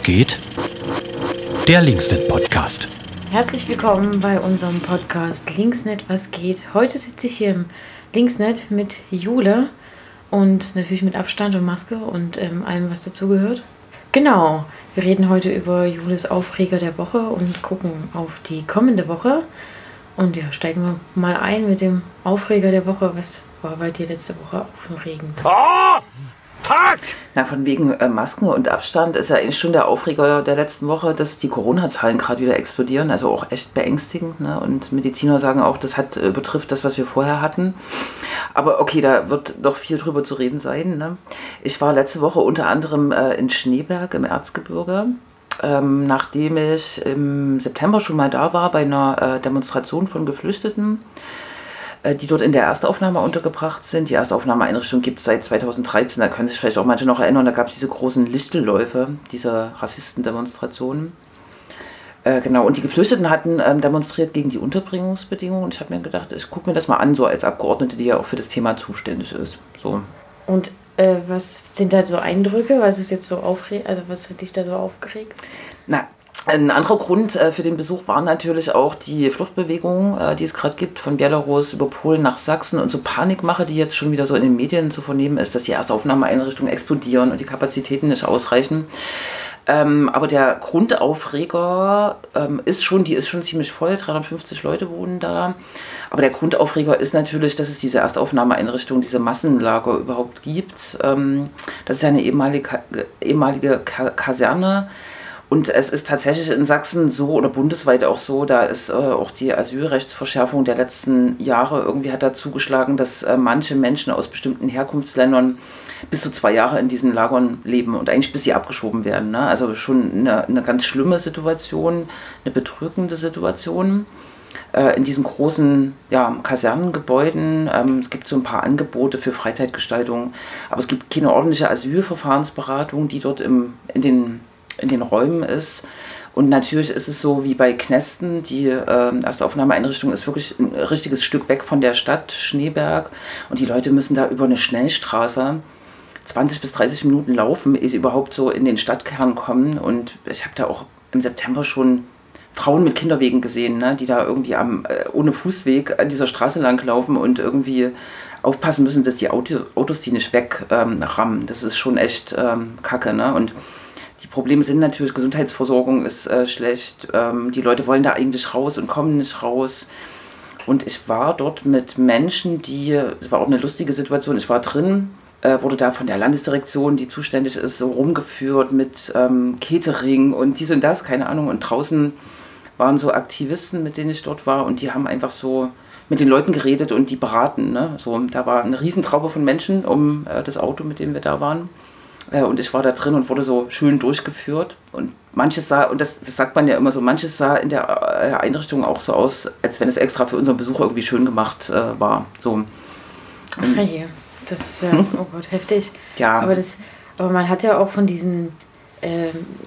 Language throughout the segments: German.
es geht, der Linksnet-Podcast. Herzlich willkommen bei unserem Podcast Linksnet, was geht. Heute sitze ich hier im Linksnet mit Jule und natürlich mit Abstand und Maske und allem, was dazugehört. Genau, wir reden heute über Jules Aufreger der Woche und gucken auf die kommende Woche. Und ja, steigen wir mal ein mit dem Aufreger der Woche. Was war bei dir letzte Woche aufregend? Oh! Fuck! Na, von wegen Masken und Abstand ist ja eigentlich schon der Aufreger der letzten Woche, dass die Corona-Zahlen gerade wieder explodieren, also auch echt beängstigend. Ne? Und Mediziner sagen auch, das betrifft das, was wir vorher hatten. Aber okay, da wird noch viel drüber zu reden sein. Ne? Ich war letzte Woche unter anderem in Schneeberg im Erzgebirge, nachdem ich im September schon mal da war bei einer Demonstration von Geflüchteten, die dort in der Erstaufnahme untergebracht sind. Die Erstaufnahmeeinrichtung gibt es seit 2013, da können sich vielleicht auch manche noch erinnern, da gab es diese großen Lichtelläufe dieser Rassistendemonstrationen. Genau, und die Geflüchteten hatten demonstriert gegen die Unterbringungsbedingungen und ich habe mir gedacht, ich gucke mir das mal an, so als Abgeordnete, die ja auch für das Thema zuständig ist. So. Und was sind da so Eindrücke? Was ist jetzt so aufregend? Also was hat dich da so aufgeregt? Na, ein anderer Grund für den Besuch waren natürlich auch die Fluchtbewegungen, die es gerade gibt, von Belarus über Polen nach Sachsen und so Panikmache, die jetzt schon wieder so in den Medien zu vernehmen ist, dass die Erstaufnahmeeinrichtungen explodieren und die Kapazitäten nicht ausreichen. Aber der Grundaufreger ist schon ziemlich voll, 350 Leute wohnen da. Aber der Grundaufreger ist natürlich, dass es diese Erstaufnahmeeinrichtungen, diese Massenlager überhaupt gibt. Das ist ja eine ehemalige Kaserne. Und es ist tatsächlich in Sachsen so oder bundesweit auch so, da ist auch die Asylrechtsverschärfung der letzten Jahre irgendwie hat dazu geschlagen, dass manche Menschen aus bestimmten Herkunftsländern bis zu 2 Jahre in diesen Lagern leben und eigentlich bis sie abgeschoben werden. Ne? Also schon eine ganz schlimme Situation, eine bedrückende Situation in diesen großen Kasernengebäuden. Es gibt so ein paar Angebote für Freizeitgestaltung, aber es gibt keine ordentliche Asylverfahrensberatung, die dort in den Räumen ist. Und natürlich ist es so wie bei Knesten, die Erstaufnahmeeinrichtung ist wirklich ein richtiges Stück weg von der Stadt, Schneeberg. Und die Leute müssen da über eine Schnellstraße 20 bis 30 Minuten laufen, ehe sie überhaupt so in den Stadtkern kommen. Und ich habe da auch im September schon Frauen mit Kinderwegen gesehen, ne, die da irgendwie ohne Fußweg an dieser Straße lang laufen und irgendwie aufpassen müssen, dass die Autos die nicht wegrammen. Das ist schon echt kacke. Ne? Und die Probleme sind natürlich, Gesundheitsversorgung ist schlecht, die Leute wollen da eigentlich raus und kommen nicht raus. Und ich war dort mit Menschen, es war auch eine lustige Situation, ich war drin, wurde da von der Landesdirektion, die zuständig ist, so rumgeführt mit Catering und dies und das, keine Ahnung. Und draußen waren so Aktivisten, mit denen ich dort war und die haben einfach so mit den Leuten geredet und die beraten. Ne? So, da war eine Riesentraube von Menschen um das Auto, mit dem wir da waren. Und ich war da drin und wurde so schön durchgeführt. Und manches sah, und das sagt man ja immer so, manches sah in der Einrichtung auch so aus, als wenn es extra für unseren Besuch irgendwie schön gemacht war. So. Ach je, das ist ja, oh Gott, heftig. Ja. Aber man hat ja auch von diesen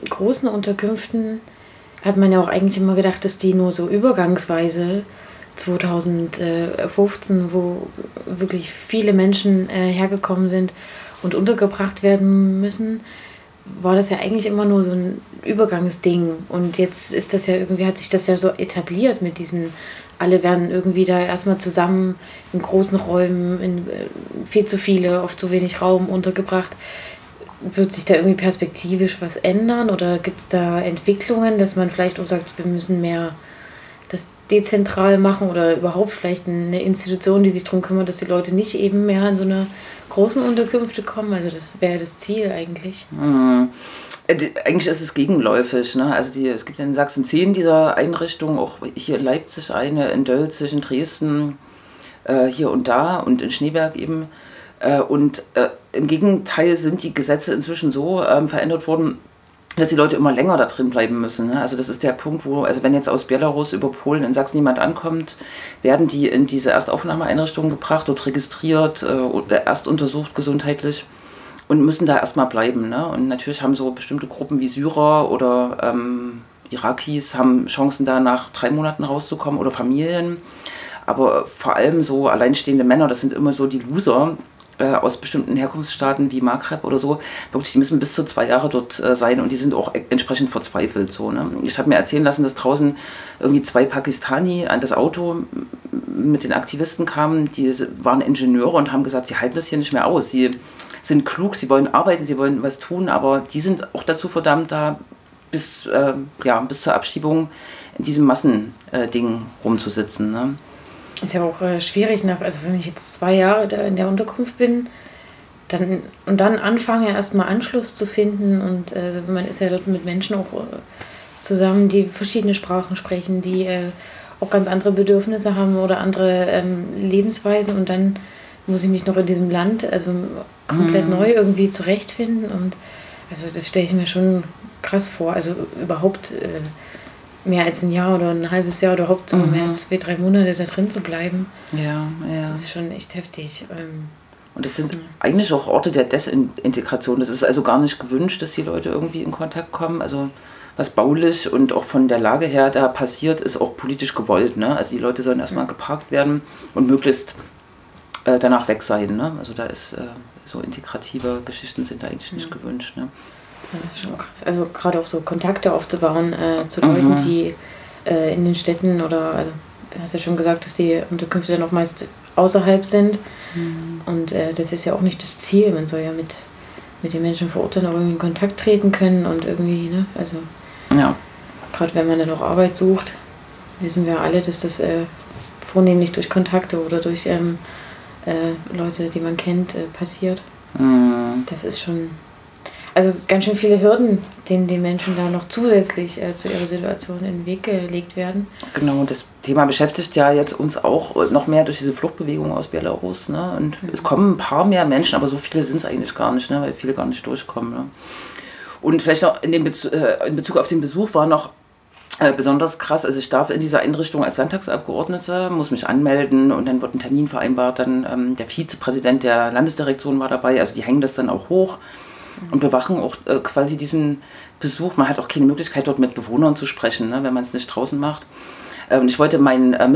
großen Unterkünften, hat man ja auch eigentlich immer gedacht, dass die nur so übergangsweise 2015, wo wirklich viele Menschen hergekommen sind, und untergebracht werden müssen, war das ja eigentlich immer nur so ein Übergangsding. Und jetzt ist das ja irgendwie, hat sich das ja so etabliert mit diesen, alle werden irgendwie da erstmal zusammen in großen Räumen, in viel zu viele, oft zu wenig Raum untergebracht. Wird sich da irgendwie perspektivisch was ändern oder gibt es da Entwicklungen, dass man vielleicht auch sagt, wir müssen mehr das dezentral machen oder überhaupt vielleicht eine Institution, die sich darum kümmert, dass die Leute nicht eben mehr in so eine großen Unterkünfte kommen? Also das wäre das Ziel eigentlich. Mhm. Eigentlich ist es gegenläufig. Ne? Also es gibt in Sachsen 10 dieser Einrichtungen, auch hier in Leipzig eine, in Dölzig, in Dresden, hier und da und in Schneeberg eben. Und im Gegenteil sind die Gesetze inzwischen so verändert worden, dass die Leute immer länger da drin bleiben müssen. Ne? Also das ist der Punkt, also wenn jetzt aus Belarus über Polen in Sachsen niemand ankommt, werden die in diese Erstaufnahmeeinrichtungen gebracht, dort registriert, erst untersucht gesundheitlich und müssen da erstmal bleiben. Ne? Und natürlich haben so bestimmte Gruppen wie Syrer oder Irakis haben Chancen da nach 3 Monaten rauszukommen oder Familien. Aber vor allem so alleinstehende Männer, das sind immer so die Loser, aus bestimmten Herkunftsstaaten wie Maghreb oder so, wirklich, die müssen bis zu 2 Jahre dort sein und die sind auch entsprechend verzweifelt. So, ne? Ich habe mir erzählen lassen, dass draußen irgendwie 2 Pakistani an das Auto mit den Aktivisten kamen, die waren Ingenieure und haben gesagt, sie halten das hier nicht mehr aus, sie sind klug, sie wollen arbeiten, sie wollen was tun, aber die sind auch dazu verdammt, da bis zur Abschiebung in diesem Massending rumzusitzen. Ne? Ist ja auch schwierig, wenn ich jetzt 2 Jahre da in der Unterkunft bin, dann anfange erstmal Anschluss zu finden und man ist ja dort mit Menschen auch zusammen, die verschiedene Sprachen sprechen, die auch ganz andere Bedürfnisse haben oder andere Lebensweisen, und dann muss ich mich noch in diesem Land komplett neu irgendwie zurechtfinden, und also das stelle ich mir schon krass vor, also überhaupt mehr als ein Jahr oder ein halbes Jahr oder hauptsächlich mehr als 2-3 Monate da drin zu bleiben. Ja, ja. Das ist schon echt heftig. Und das sind eigentlich auch Orte der Desintegration. Das ist also gar nicht gewünscht, dass die Leute irgendwie in Kontakt kommen. Also was baulich und auch von der Lage her da passiert, ist auch politisch gewollt. Ne? Also die Leute sollen erstmal geparkt werden und möglichst danach weg sein. Ne? Also da ist so integrative Geschichten sind da eigentlich nicht gewünscht. Ne? Ja, schon krass. Also gerade auch so Kontakte aufzubauen zu Leuten, die in den Städten oder, also du hast ja schon gesagt, dass die Unterkünfte dann auch meist außerhalb sind. Und das ist ja auch nicht das Ziel. Man soll ja mit den Menschen vor Ort dann auch irgendwie in Kontakt treten können und irgendwie, ne, also ja. Gerade wenn man dann auch Arbeit sucht, wissen wir alle, dass das vornehmlich durch Kontakte oder durch Leute, die man kennt, passiert. Das ist schon... Also ganz schön viele Hürden, denen den Menschen da noch zusätzlich zu ihrer Situation in den Weg gelegt werden. Genau, das Thema beschäftigt ja jetzt uns auch noch mehr durch diese Fluchtbewegung aus Belarus. Ne? Und es kommen ein paar mehr Menschen, aber so viele sind es eigentlich gar nicht, ne? Weil viele gar nicht durchkommen. Ne? Und vielleicht noch in Bezug auf den Besuch war noch besonders krass, also ich darf in dieser Einrichtung als Landtagsabgeordnete, muss mich anmelden und dann wird ein Termin vereinbart, dann der Vizepräsident der Landesdirektion war dabei, also die hängen das dann auch hoch. Und bewachen auch quasi diesen Besuch. Man hat auch keine Möglichkeit, dort mit Bewohnern zu sprechen, ne, wenn man es nicht draußen macht. Ich wollte einen meiner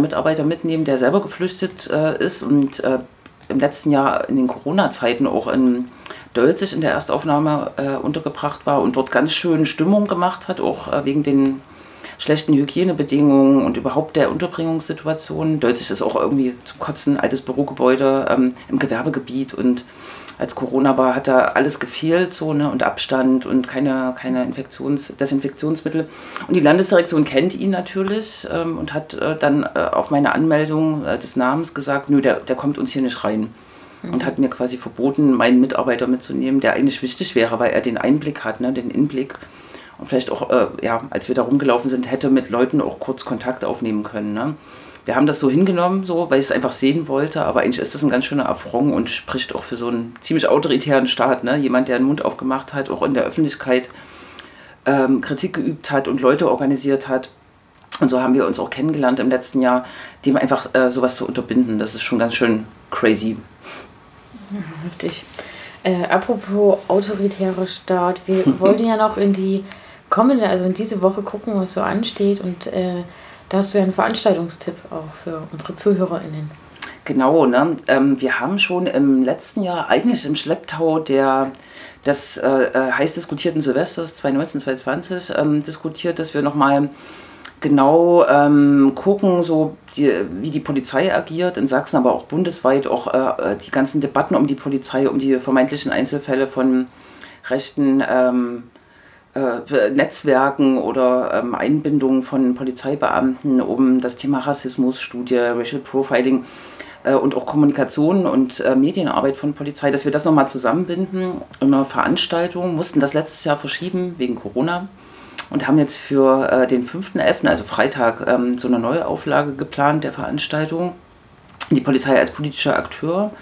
Mitarbeiter mitnehmen, der selber geflüchtet ist und im letzten Jahr in den Corona-Zeiten auch in Dölzig in der Erstaufnahme untergebracht war und dort ganz schön Stimmung gemacht hat, auch wegen den schlechten Hygienebedingungen und überhaupt der Unterbringungssituation. Dölzig ist auch irgendwie zum Kotzen, altes Bürogebäude im Gewerbegebiet, und als Corona war, hat da alles gefehlt, so, ne, und Abstand und keine Desinfektionsmittel. Und die Landesdirektion kennt ihn natürlich und hat dann auf meine Anmeldung des Namens gesagt, nö, der kommt uns hier nicht rein. Und hat mir quasi verboten, meinen Mitarbeiter mitzunehmen, der eigentlich wichtig wäre, weil er den Einblick hat, ne, den Inblick. Und vielleicht auch, als wir da rumgelaufen sind, hätte mit Leuten auch kurz Kontakt aufnehmen können, ne. Wir haben das so hingenommen, so, weil ich es einfach sehen wollte, aber eigentlich ist das ein ganz schöner Affront und spricht auch für so einen ziemlich autoritären Staat. Ne? Jemand, der den Mund aufgemacht hat, auch in der Öffentlichkeit Kritik geübt hat und Leute organisiert hat. Und so haben wir uns auch kennengelernt im letzten Jahr, dem einfach sowas zu unterbinden. Das ist schon ganz schön crazy. Heftig. Apropos autoritärer Staat, wir wollten ja noch in die kommende, also in diese Woche gucken, was so ansteht, und da hast du ja einen Veranstaltungstipp auch für unsere ZuhörerInnen. Genau, ne? Wir haben schon im letzten Jahr eigentlich im Schlepptau des heiß diskutierten Silvesters 2019-2020 diskutiert, dass wir nochmal genau gucken, so wie die Polizei agiert in Sachsen, aber auch bundesweit, auch die ganzen Debatten um die Polizei, um die vermeintlichen Einzelfälle von rechten Netzwerken oder Einbindung von Polizeibeamten, um das Thema Rassismusstudie, Racial Profiling und auch Kommunikation und Medienarbeit von Polizei, dass wir das nochmal zusammenbinden in einer Veranstaltung. Mussten das letztes Jahr verschieben wegen Corona und haben jetzt für den 5.11., also Freitag, so eine neue Auflage geplant der Veranstaltung. Die Polizei als politischer Akteur.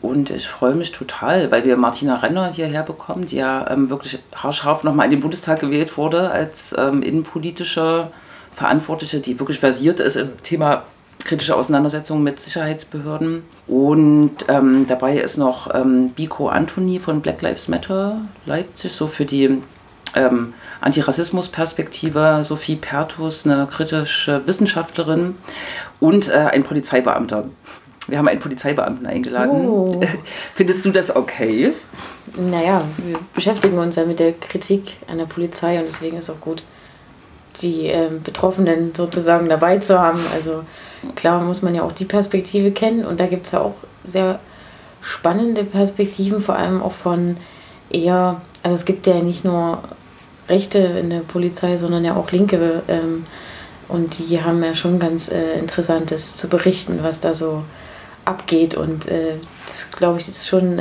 Und ich freue mich total, weil wir Martina Renner hierher bekommen, die ja wirklich haarscharf nochmal in den Bundestag gewählt wurde als innenpolitische Verantwortliche, die wirklich versiert ist im Thema kritische Auseinandersetzungen mit Sicherheitsbehörden. Und dabei ist noch Biko Anthony von Black Lives Matter Leipzig, so für die Antirassismus-Perspektive, Sophie Pertus, eine kritische Wissenschaftlerin, und ein Polizeibeamter. Wir haben einen Polizeibeamten eingeladen. Oh. Findest du das okay? Naja, wir beschäftigen uns ja mit der Kritik an der Polizei und deswegen ist es auch gut, die Betroffenen sozusagen dabei zu haben. Also klar muss man ja auch die Perspektive kennen und da gibt es ja auch sehr spannende Perspektiven, vor allem auch von eher, also es gibt ja nicht nur Rechte in der Polizei, sondern ja auch Linke und die haben ja schon ganz Interessantes zu berichten, was da so abgeht und das glaube ich ist schon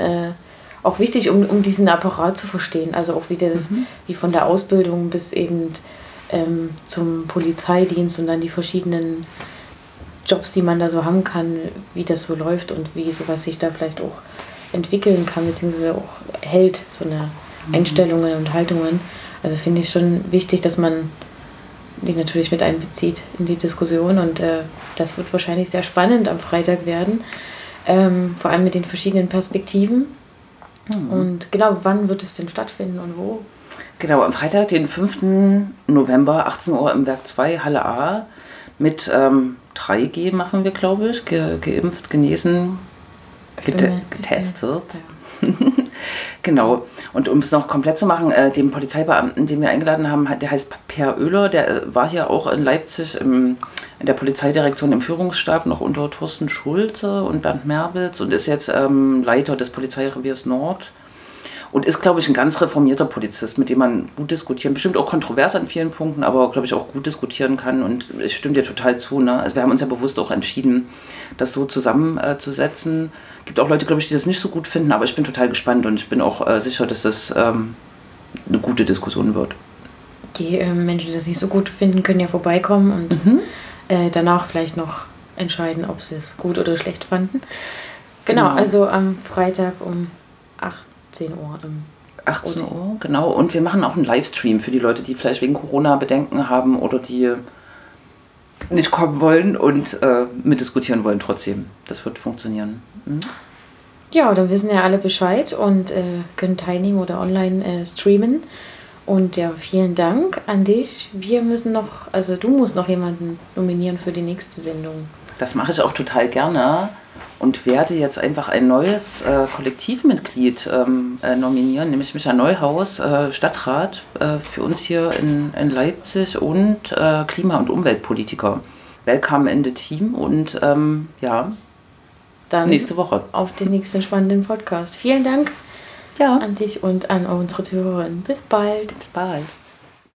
auch wichtig, um diesen Apparat zu verstehen, also auch wie das, wie von der Ausbildung bis eben zum Polizeidienst und dann die verschiedenen Jobs, die man da so haben kann, wie das so läuft und wie sowas sich da vielleicht auch entwickeln kann, beziehungsweise auch hält, so eine Einstellungen und Haltungen. Also finde ich schon wichtig, dass man die natürlich mit einbezieht in die Diskussion und das wird wahrscheinlich sehr spannend am Freitag werden, vor allem mit den verschiedenen Perspektiven. Und genau, wann wird es denn stattfinden und wo? Genau, am Freitag, den 5. November, 18 Uhr im Werk 2, Halle A, mit 3G machen wir, glaube ich, geimpft, genesen, getestet. Ja. Genau, und um es noch komplett zu machen, den Polizeibeamten, den wir eingeladen haben, der heißt Per Oehler, der war hier auch in Leipzig in der Polizeidirektion im Führungsstab, noch unter Thorsten Schulze und Bernd Merwitz und ist jetzt Leiter des Polizeireviers Nord. Und ist, glaube ich, ein ganz reformierter Polizist, mit dem man gut diskutieren, bestimmt auch kontrovers an vielen Punkten, aber, glaube ich, auch gut diskutieren kann. Und es stimmt dir total zu, ne? Also wir haben uns ja bewusst auch entschieden, das so zusammenzusetzen. Gibt auch Leute, glaube ich, die das nicht so gut finden, aber ich bin total gespannt und ich bin auch sicher, dass das eine gute Diskussion wird. Die Menschen, die das nicht so gut finden, können ja vorbeikommen und danach vielleicht noch entscheiden, ob sie es gut oder schlecht fanden. Genau, also am Freitag um 18 Uhr. 18 Uhr, genau. Und wir machen auch einen Livestream für die Leute, die vielleicht wegen Corona Bedenken haben oder die nicht kommen wollen und mitdiskutieren wollen trotzdem. Das wird funktionieren. Mhm. Ja, dann wissen ja alle Bescheid und können teilnehmen oder online streamen. Und ja, vielen Dank an dich. Wir müssen noch, also du musst noch jemanden nominieren für die nächste Sendung. Das mache ich auch total gerne. Und werde jetzt einfach ein neues Kollektivmitglied nominieren, nämlich Micha Neuhaus, Stadtrat für uns hier in Leipzig und Klima- und Umweltpolitiker. Welcome in the team und dann nächste Woche. Auf den nächsten spannenden Podcast. Vielen Dank an dich und an unsere Zuhörerin. Bis bald. Bis bald.